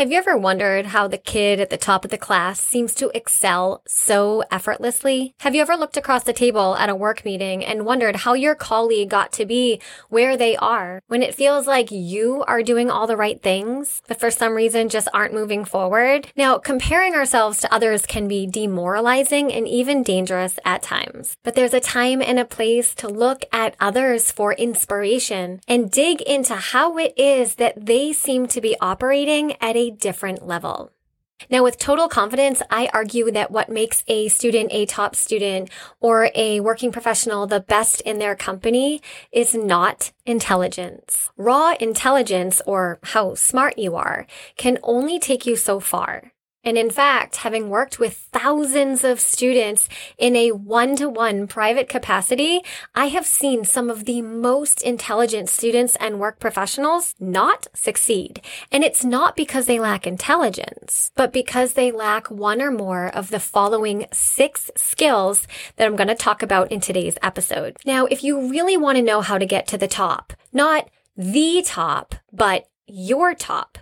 Have you ever wondered how the kid at the top of the class seems to excel so effortlessly? Have you ever looked across the table at a work meeting and wondered how your colleague got to be where they are when it feels like you are doing all the right things, but for some reason just aren't moving forward? Now, comparing ourselves to others can be demoralizing and even dangerous at times. But there's a time and a place to look at others for inspiration and dig into how it is that they seem to be operating at a different level. Now, with total confidence, I argue that what makes a student a top student or a working professional the best in their company is not intelligence. Raw intelligence, or how smart you are, can only take you so far. And in fact, having worked with thousands of students in a one-to-one private capacity, I have seen some of the most intelligent students and work professionals not succeed. And it's not because they lack intelligence, but because they lack one or more of the following 6 skills that I'm going to talk about in today's episode. Now, if you really want to know how to get to the top, not the top, but your top,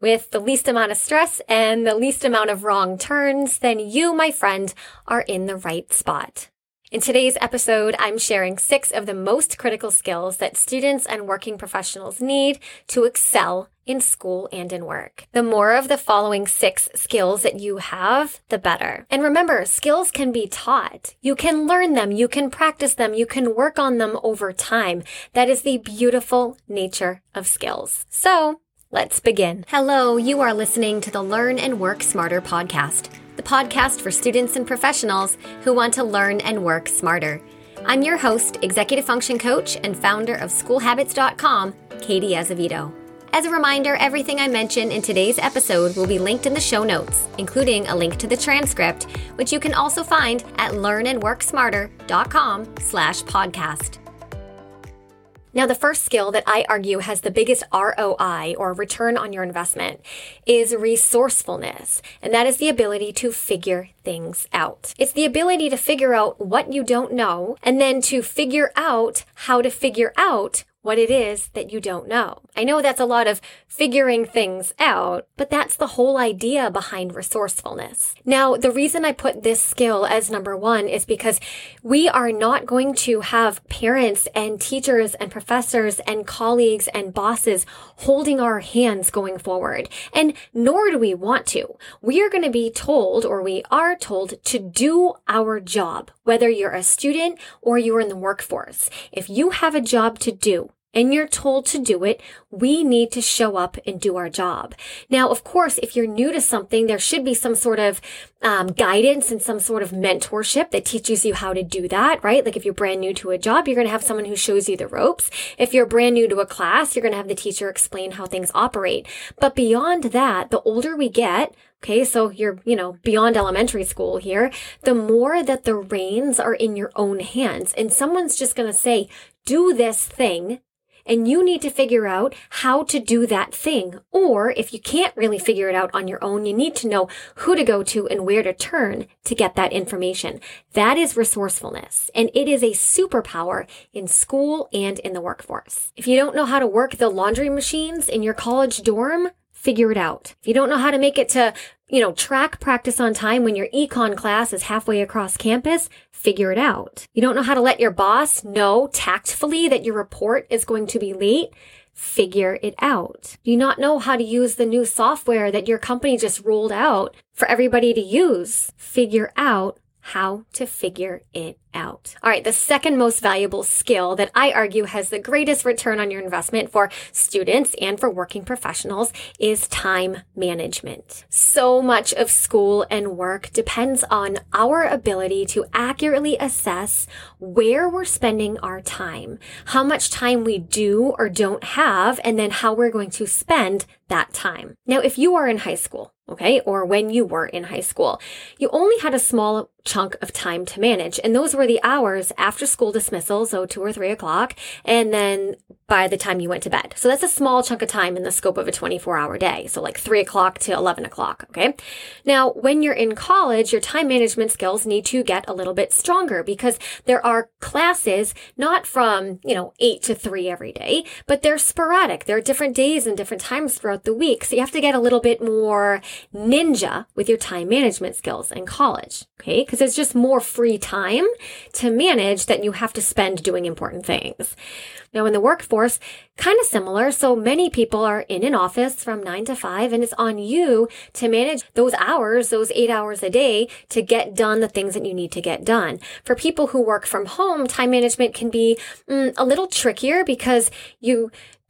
with the least amount of stress and the least amount of wrong turns, then you, my friend, are in the right spot. In today's episode, I'm sharing 6 of the most critical skills that students and working professionals need to excel in school and in work. The more of the following 6 skills that you have, the better. And remember, skills can be taught. You can learn them, you can practice them, you can work on them over time. That is the beautiful nature of skills. So, let's begin. Hello, you are listening to the Learn and Work Smarter Podcast, the podcast for students and professionals who want to learn and work smarter. I'm your host, executive function coach, and founder of SchoolHabits.com, Katie Azevedo. As a reminder, everything I mention in today's episode will be linked in the show notes, including a link to the transcript, which you can also find at learnandworksmarter.com/podcast. Now, the first skill that I argue has the biggest ROI, or return on your investment, is resourcefulness, and that is the ability to figure things out. It's the ability to figure out what you don't know and then to figure out how to figure out what it is that you don't know. I know that's a lot of figuring things out, but that's the whole idea behind resourcefulness. Now, the reason I put this skill as number 1 is because we are not going to have parents and teachers and professors and colleagues and bosses holding our hands going forward. And nor do we want to. We are going to be told, or we are told, to do our job, whether you're a student or you're in the workforce. If you have a job to do, and you're told to do it, we need to show up and do our job. Now, of course, if you're new to something, there should be some sort of guidance and some sort of mentorship that teaches you how to do that, right? Like if you're brand new to a job, you're going to have someone who shows you the ropes. If you're brand new to a class, you're going to have the teacher explain how things operate. But beyond that, the older we get, okay, so you're, beyond elementary school here, the more that the reins are in your own hands. And someone's just going to say, do this thing. And you need to figure out how to do that thing. Or if you can't really figure it out on your own, you need to know who to go to and where to turn to get that information. That is resourcefulness. And it is a superpower in school and in the workforce. If you don't know how to work the laundry machines in your college dorm, figure it out. If you don't know how to make it to, track practice on time when your econ class is halfway across campus, figure it out. You don't know how to let your boss know tactfully that your report is going to be late, figure it out. Do you not know how to use the new software that your company just rolled out for everybody to use? Figure out how to figure it out. All right, the second most valuable skill that I argue has the greatest return on your investment for students and for working professionals is time management. So much of school and work depends on our ability to accurately assess where we're spending our time, how much time we do or don't have, and then how we're going to spend that time. Now, if you are in high school, okay, or when you were in high school, you only had a small chunk of time to manage, and those were were the hours after school dismissal, so 2 or 3 o'clock, and then by the time you went to bed. So that's a small chunk of time in the scope of a 24-hour day, so like 3 o'clock to 11 o'clock, okay? Now, when you're in college, your time management skills need to get a little bit stronger because there are classes not from, 8 to 3 every day, but they're sporadic. There are different days and different times throughout the week, so you have to get a little bit more ninja with your time management skills in college, okay? Because it's just more free time to manage that you have to spend doing important things. Now, in the workforce, kind of similar. So many people are in an office from 9 to 5, and it's on you to manage those hours, those 8 hours a day, to get done the things that you need to get done. For people who work from home, time management can be a little trickier because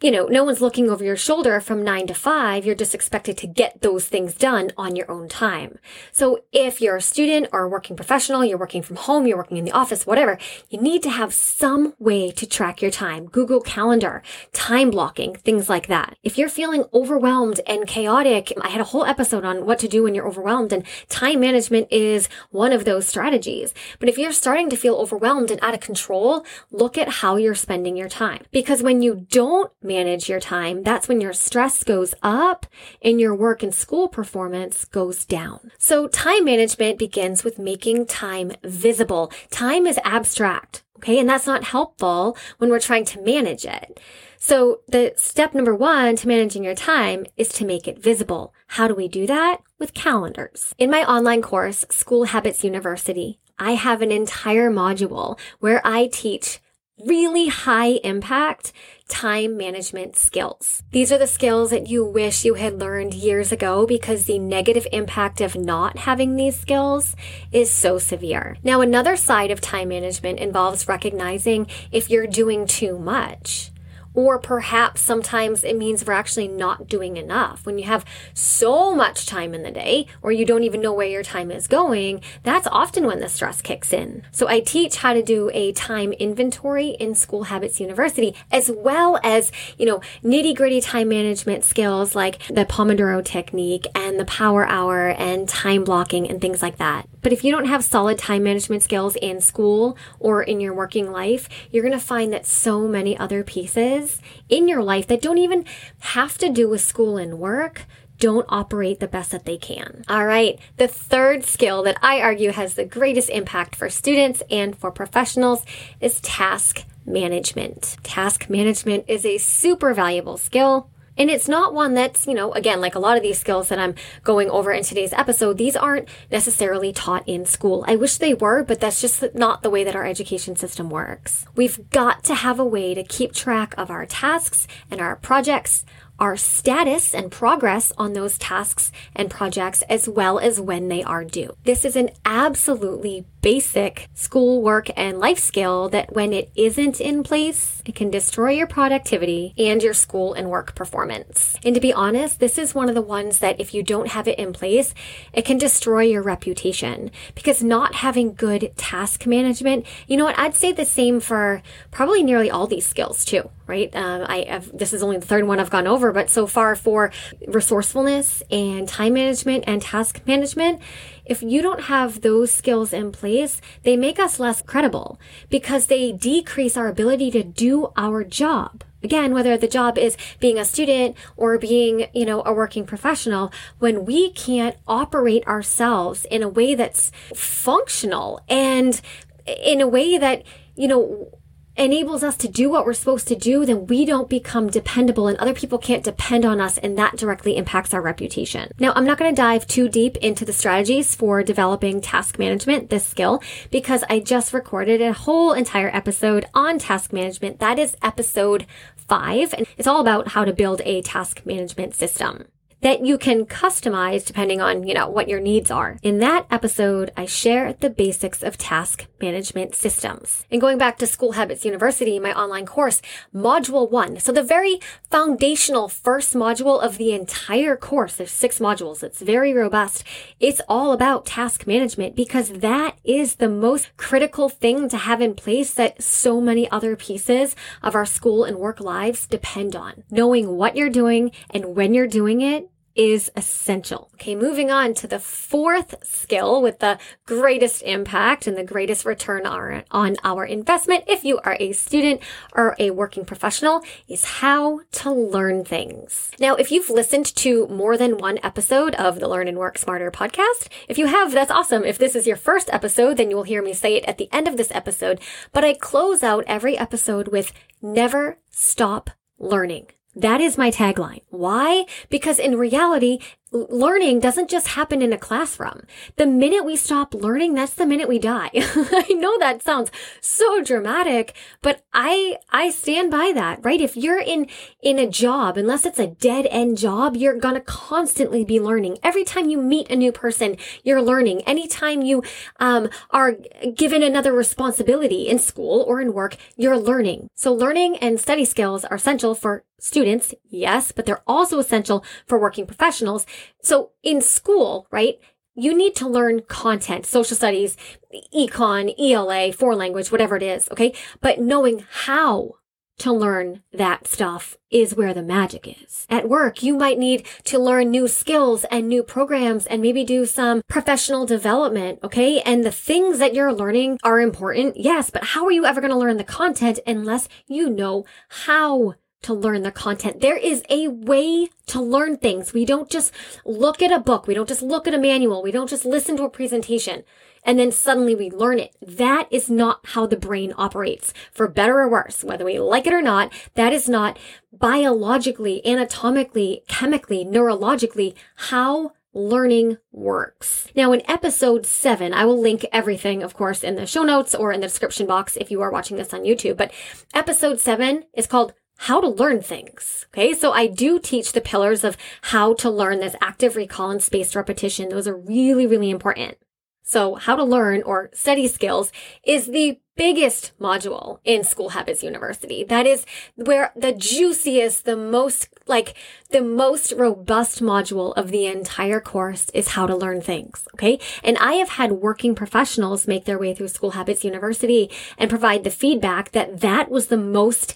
no one's looking over your shoulder from 9 to 5. You're just expected to get those things done on your own time. So if you're a student or a working professional, you're working from home, you're working in the office, whatever, you need to have some way to track your time. Google Calendar, time blocking, things like that. If you're feeling overwhelmed and chaotic, I had a whole episode on what to do when you're overwhelmed, and time management is one of those strategies. But if you're starting to feel overwhelmed and out of control, look at how you're spending your time. Because when you don't manage your time, that's when your stress goes up and your work and school performance goes down. So time management begins with making time visible. Time is abstract, okay? And that's not helpful when we're trying to manage it. So the step number 1 to managing your time is to make it visible. How do we do that? With calendars. In my online course, School Habits University, I have an entire module where I teach really high impact time management skills. These are the skills that you wish you had learned years ago because the negative impact of not having these skills is so severe. Now, another side of time management involves recognizing if you're doing too much. Or perhaps sometimes it means we're actually not doing enough. When you have so much time in the day, or you don't even know where your time is going, that's often when the stress kicks in. So I teach how to do a time inventory in School Habits University, as well as, nitty-gritty time management skills like the Pomodoro technique and the power hour and time blocking and things like that. But if you don't have solid time management skills in school or in your working life, you're going to find that so many other pieces in your life that don't even have to do with school and work don't operate the best that they can. All right, the third skill that I argue has the greatest impact for students and for professionals is task management. Task management is a super valuable skill. And it's not one that's, again, like a lot of these skills that I'm going over in today's episode, these aren't necessarily taught in school. I wish they were, but that's just not the way that our education system works. We've got to have a way to keep track of our tasks and our projects, our status and progress on those tasks and projects, as well as when they are due. This is an absolutely basic schoolwork and life skill that when it isn't in place, it can destroy your productivity and your school and work performance. And to be honest, this is one of the ones that if you don't have it in place, it can destroy your reputation, because not having good task management, I'd say the same for probably nearly all these skills too, right? This is only the third one I've gone over, but so far for resourcefulness and time management and task management, if you don't have those skills in place, they make us less credible because they decrease our ability to do our job. Again, whether the job is being a student or being, a working professional, when we can't operate ourselves in a way that's functional and in a way that, enables us to do what we're supposed to do, then we don't become dependable and other people can't depend on us, and that directly impacts our reputation. Now, I'm not going to dive too deep into the strategies for developing task management, this skill, because I just recorded a whole entire episode on task management. That is episode 5, and it's all about how to build a task management system that you can customize depending on, what your needs are. In that episode, I share the basics of task management systems. And going back to School Habits University, my online course, Module 1. So the very foundational first module of the entire course, there's 6 modules, it's very robust. It's all about task management because that is the most critical thing to have in place that so many other pieces of our school and work lives depend on. Knowing what you're doing and when you're doing it is essential. Okay, moving on to the fourth skill with the greatest impact and the greatest return on our investment if you are a student or a working professional is how to learn things. Now, if you've listened to more than one episode of the Learn and Work Smarter podcast, if you have, that's awesome. If this is your first episode, then you will hear me say it at the end of this episode, but I close out every episode with never stop learning. That is my tagline. Why? Because in reality, learning doesn't just happen in a classroom. The minute we stop learning, that's the minute we die. I know that sounds so dramatic, but I stand by that, right? If you're in a job, unless it's a dead-end job, you're going to constantly be learning. Every time you meet a new person, you're learning. Anytime you are given another responsibility in school or in work, you're learning. So learning and study skills are essential for students, yes, but they're also essential for working professionals. So in school, right, you need to learn content, social studies, econ, ELA, foreign language, whatever it is, okay? But knowing how to learn that stuff is where the magic is. At work, you might need to learn new skills and new programs and maybe do some professional development, okay? And the things that you're learning are important, yes, but how are you ever going to learn the content unless you know how to learn the content? There is a way to learn things. We don't just look at a book. We don't just look at a manual. We don't just listen to a presentation and then suddenly we learn it. That is not how the brain operates, for better or worse, whether we like it or not. That is not biologically, anatomically, chemically, neurologically how learning works. Now, in episode 7, I will link everything, of course, in the show notes or in the description box if you are watching this on YouTube. But episode 7 is called How to Learn Things. Okay, so I do teach the pillars of how to learn. There's active recall and spaced repetition. Those are really, really important. So how to learn or study skills is the biggest module in School Habits University. That is where the juiciest, the most robust module of the entire course is how to learn things, okay? And I have had working professionals make their way through School Habits University and provide the feedback that was the most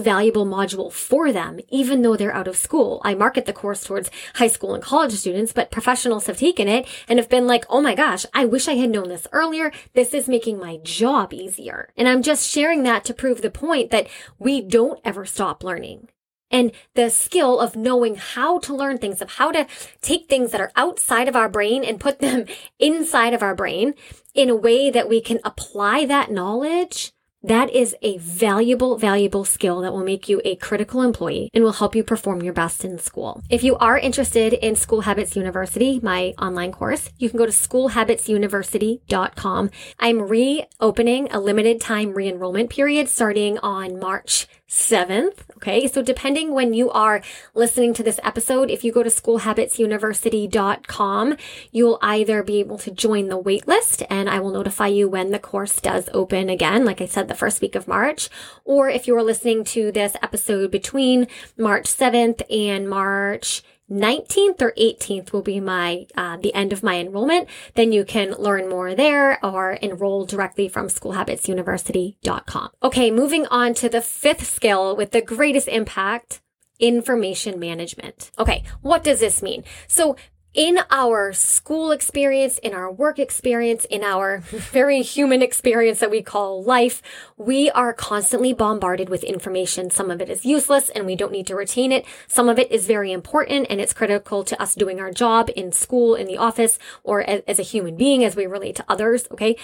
valuable module for them, even though they're out of school. I market the course towards high school and college students, but professionals have taken it and have been like, oh my gosh, I wish I had known this earlier. This is making my job easier. And I'm just sharing that to prove the point that we don't ever stop learning. And the skill of knowing how to learn things, of how to take things that are outside of our brain and put them inside of our brain in a way that we can apply that knowledge, that is a valuable, valuable skill that will make you a critical employee and will help you perform your best in school. If you are interested in School Habits University, my online course, you can go to schoolhabitsuniversity.com. I'm reopening a limited time re-enrollment period starting on March 7th. Okay. So depending when you are listening to this episode, if you go to schoolhabitsuniversity.com, you'll either be able to join the wait list and I will notify you when the course does open again. Like I said, the first week of March, or if you are listening to this episode between March 7th and March 19th or 18th will be the end of my enrollment. Then you can learn more there or enroll directly from schoolhabitsuniversity.com. Okay, moving on to the fifth skill with the greatest impact, information management. Okay, what does this mean? So in our school experience, in our work experience, in our very human experience that we call life, we are constantly bombarded with information. Some of it is useless and we don't need to retain it. Some of it is very important and it's critical to us doing our job in school, in the office, or as a human being as we relate to others, okay?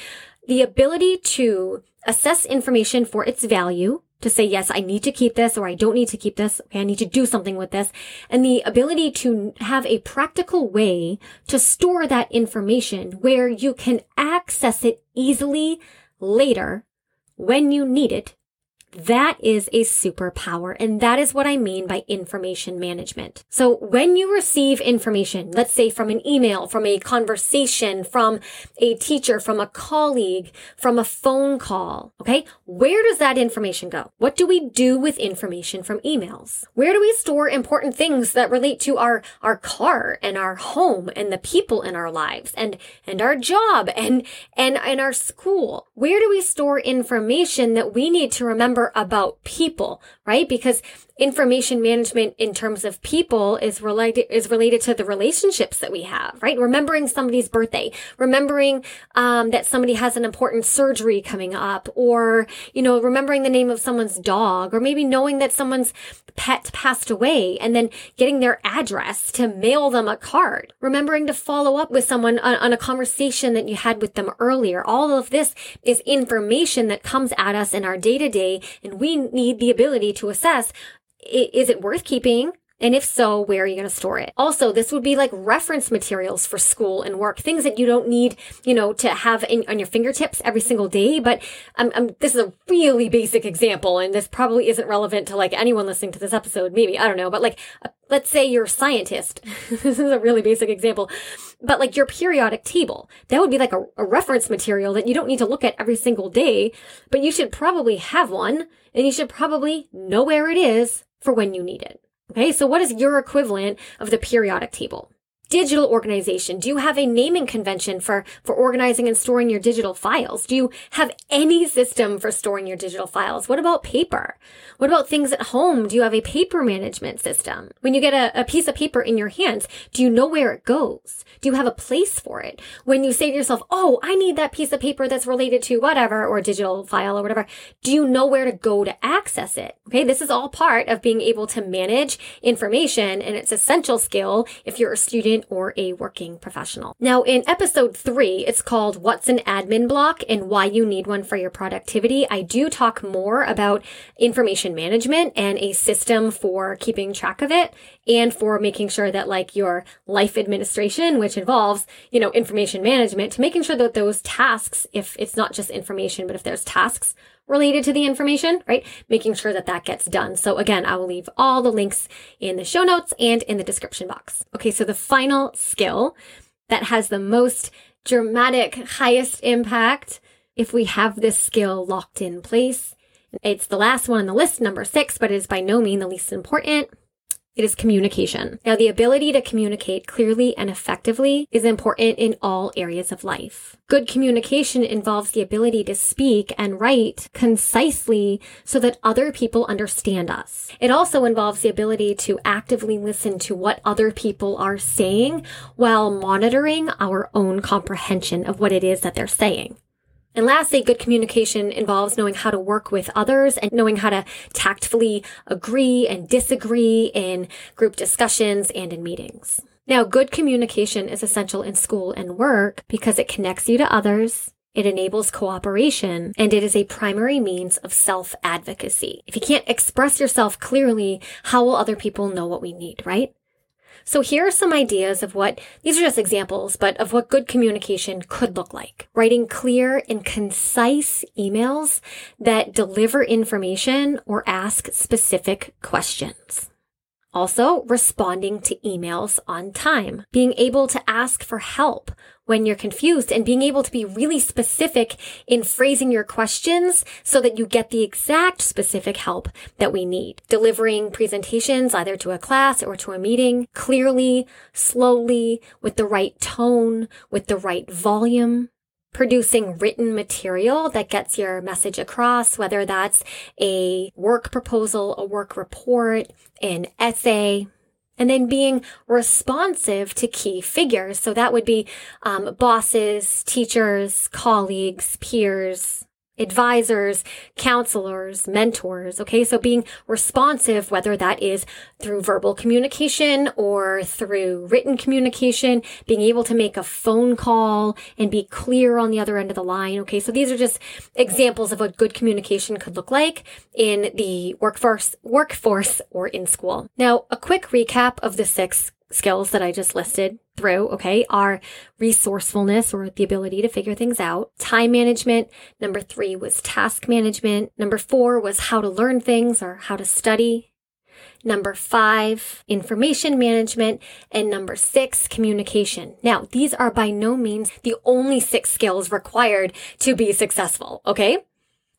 The ability to assess information for its value, to say, yes, I need to keep this or I don't need to keep this. Okay, I need to do something with this. And the ability to have a practical way to store that information where you can access it easily later when you need it. That is a superpower. And that is what I mean by information management. So when you receive information, let's say from an email, from a conversation, from a teacher, from a colleague, from a phone call, okay, where does that information go? What do we do with information from emails? Where do we store important things that relate to our car and our home and the people in our lives and our job and our school? Where do we store information that we need to remember remember about people, right? Because information management in terms of people is related to the relationships that we have, right? Remembering somebody's birthday, remembering that somebody has an important surgery coming up, or, you know, remembering the name of someone's dog, or maybe knowing that someone's pet passed away and then getting their address to mail them a card, remembering to follow up with someone on a conversation that you had with them earlier. All of this is information that comes at us in our day-to-day, and we need the ability to assess, is it worth keeping? And if so, where are you going to store it? Also, this would be like reference materials for school and work, things that you don't need, you know, to have on your fingertips every single day. But this is a really basic example, and this probably isn't relevant to like anyone listening to this episode. Maybe, I don't know, but like, let's say you're a scientist. This is a really basic example, but like your periodic table, that would be like a reference material that you don't need to look at every single day, but you should probably have one, and you should probably know where it is for when you need it. Okay, so what is your equivalent of the periodic table? Digital organization. Do you have a naming convention for organizing and storing your digital files? Do you have any system for storing your digital files? What about paper? What about things at home? Do you have a paper management system? When you get a piece of paper in your hands, do you know where it goes? Do you have a place for it? When you say to yourself, oh, I need that piece of paper that's related to whatever, or a digital file or whatever, do you know where to go to access it? Okay, this is all part of being able to manage information, and it's an essential skill if you're a student or a working professional. Now, in episode 3, it's called What's an Admin Block and Why You Need One for Your Productivity. I do talk more about information management and a system for keeping track of it and for making sure that like your life administration, which involves, you know, information management, to making sure that those tasks, if it's not just information, but if there's tasks related to the information, right? Making sure that that gets done. So again, I will leave all the links in the show notes and in the description box. Okay, so the final skill that has the most dramatic, highest impact, if we have this skill locked in place, it's the last one on the list, number 6, but it is by no means the least important. It is communication. Now, the ability to communicate clearly and effectively is important in all areas of life. Good communication involves the ability to speak and write concisely so that other people understand us. It also involves the ability to actively listen to what other people are saying while monitoring our own comprehension of what it is that they're saying. And lastly, good communication involves knowing how to work with others and knowing how to tactfully agree and disagree in group discussions and in meetings. Now, good communication is essential in school and work because it connects you to others, it enables cooperation, and it is a primary means of self-advocacy. If you can't express yourself clearly, how will other people know what we need, right? So here are some ideas of what, these are just examples, but of what good communication could look like. Writing clear and concise emails that deliver information or ask specific questions. Also, responding to emails on time. Being able to ask for help when you're confused and being able to be really specific in phrasing your questions so that you get the exact specific help that we need. Delivering presentations either to a class or to a meeting clearly, slowly, with the right tone, with the right volume. Producing written material that gets your message across, whether that's a work proposal, a work report, an essay, and then being responsive to key figures. So that would be bosses, teachers, colleagues, peers, advisors, counselors, mentors. Okay, so being responsive, whether that is through verbal communication or through written communication, being able to make a phone call and be clear on the other end of the line. Okay, so these are just examples of what good communication could look like in the workforce, or in school. Now, a quick recap of the 6 skills that I just listed through, okay, are resourcefulness, or the ability to figure things out, time management, number 3 was task management, number 4 was how to learn things or how to study, number 5, information management, and number 6, communication. Now, these are by no means the only 6 skills required to be successful, okay?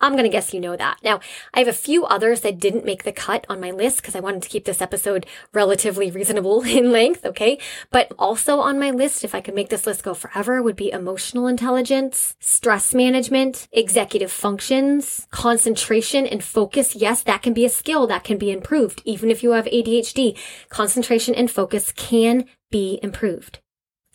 I'm going to guess you know that. Now, I have a few others that didn't make the cut on my list because I wanted to keep this episode relatively reasonable in length, okay? But also on my list, if I could make this list go forever, would be emotional intelligence, stress management, executive functions, concentration and focus. Yes, that can be a skill that can be improved. Even if you have ADHD, concentration and focus can be improved.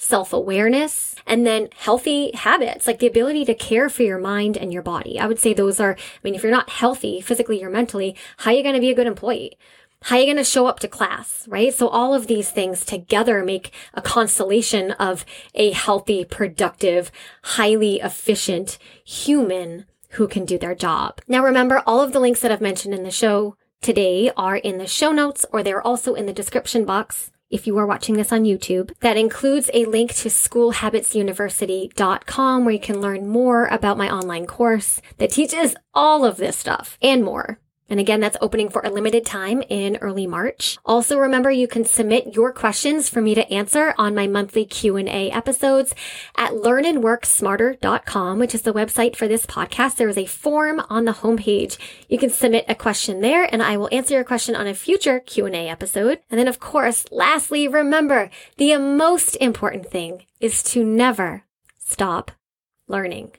Self-awareness, and then healthy habits, like the ability to care for your mind and your body. I would say those are, if you're not healthy physically or mentally, how are you going to be a good employee? How are you going to show up to class, right? So all of these things together make a constellation of a healthy, productive, highly efficient human who can do their job. Now, remember, all of the links that I've mentioned in the show today are in the show notes, or they're also in the description box if you are watching this on YouTube. That includes a link to schoolhabitsuniversity.com where you can learn more about my online course that teaches all of this stuff and more. And again, that's opening for a limited time in early March. Also, remember, you can submit your questions for me to answer on my monthly Q&A episodes at learnandworksmarter.com, which is the website for this podcast. There is a form on the homepage. You can submit a question there, and I will answer your question on a future Q&A episode. And then, of course, lastly, remember, the most important thing is to never stop learning.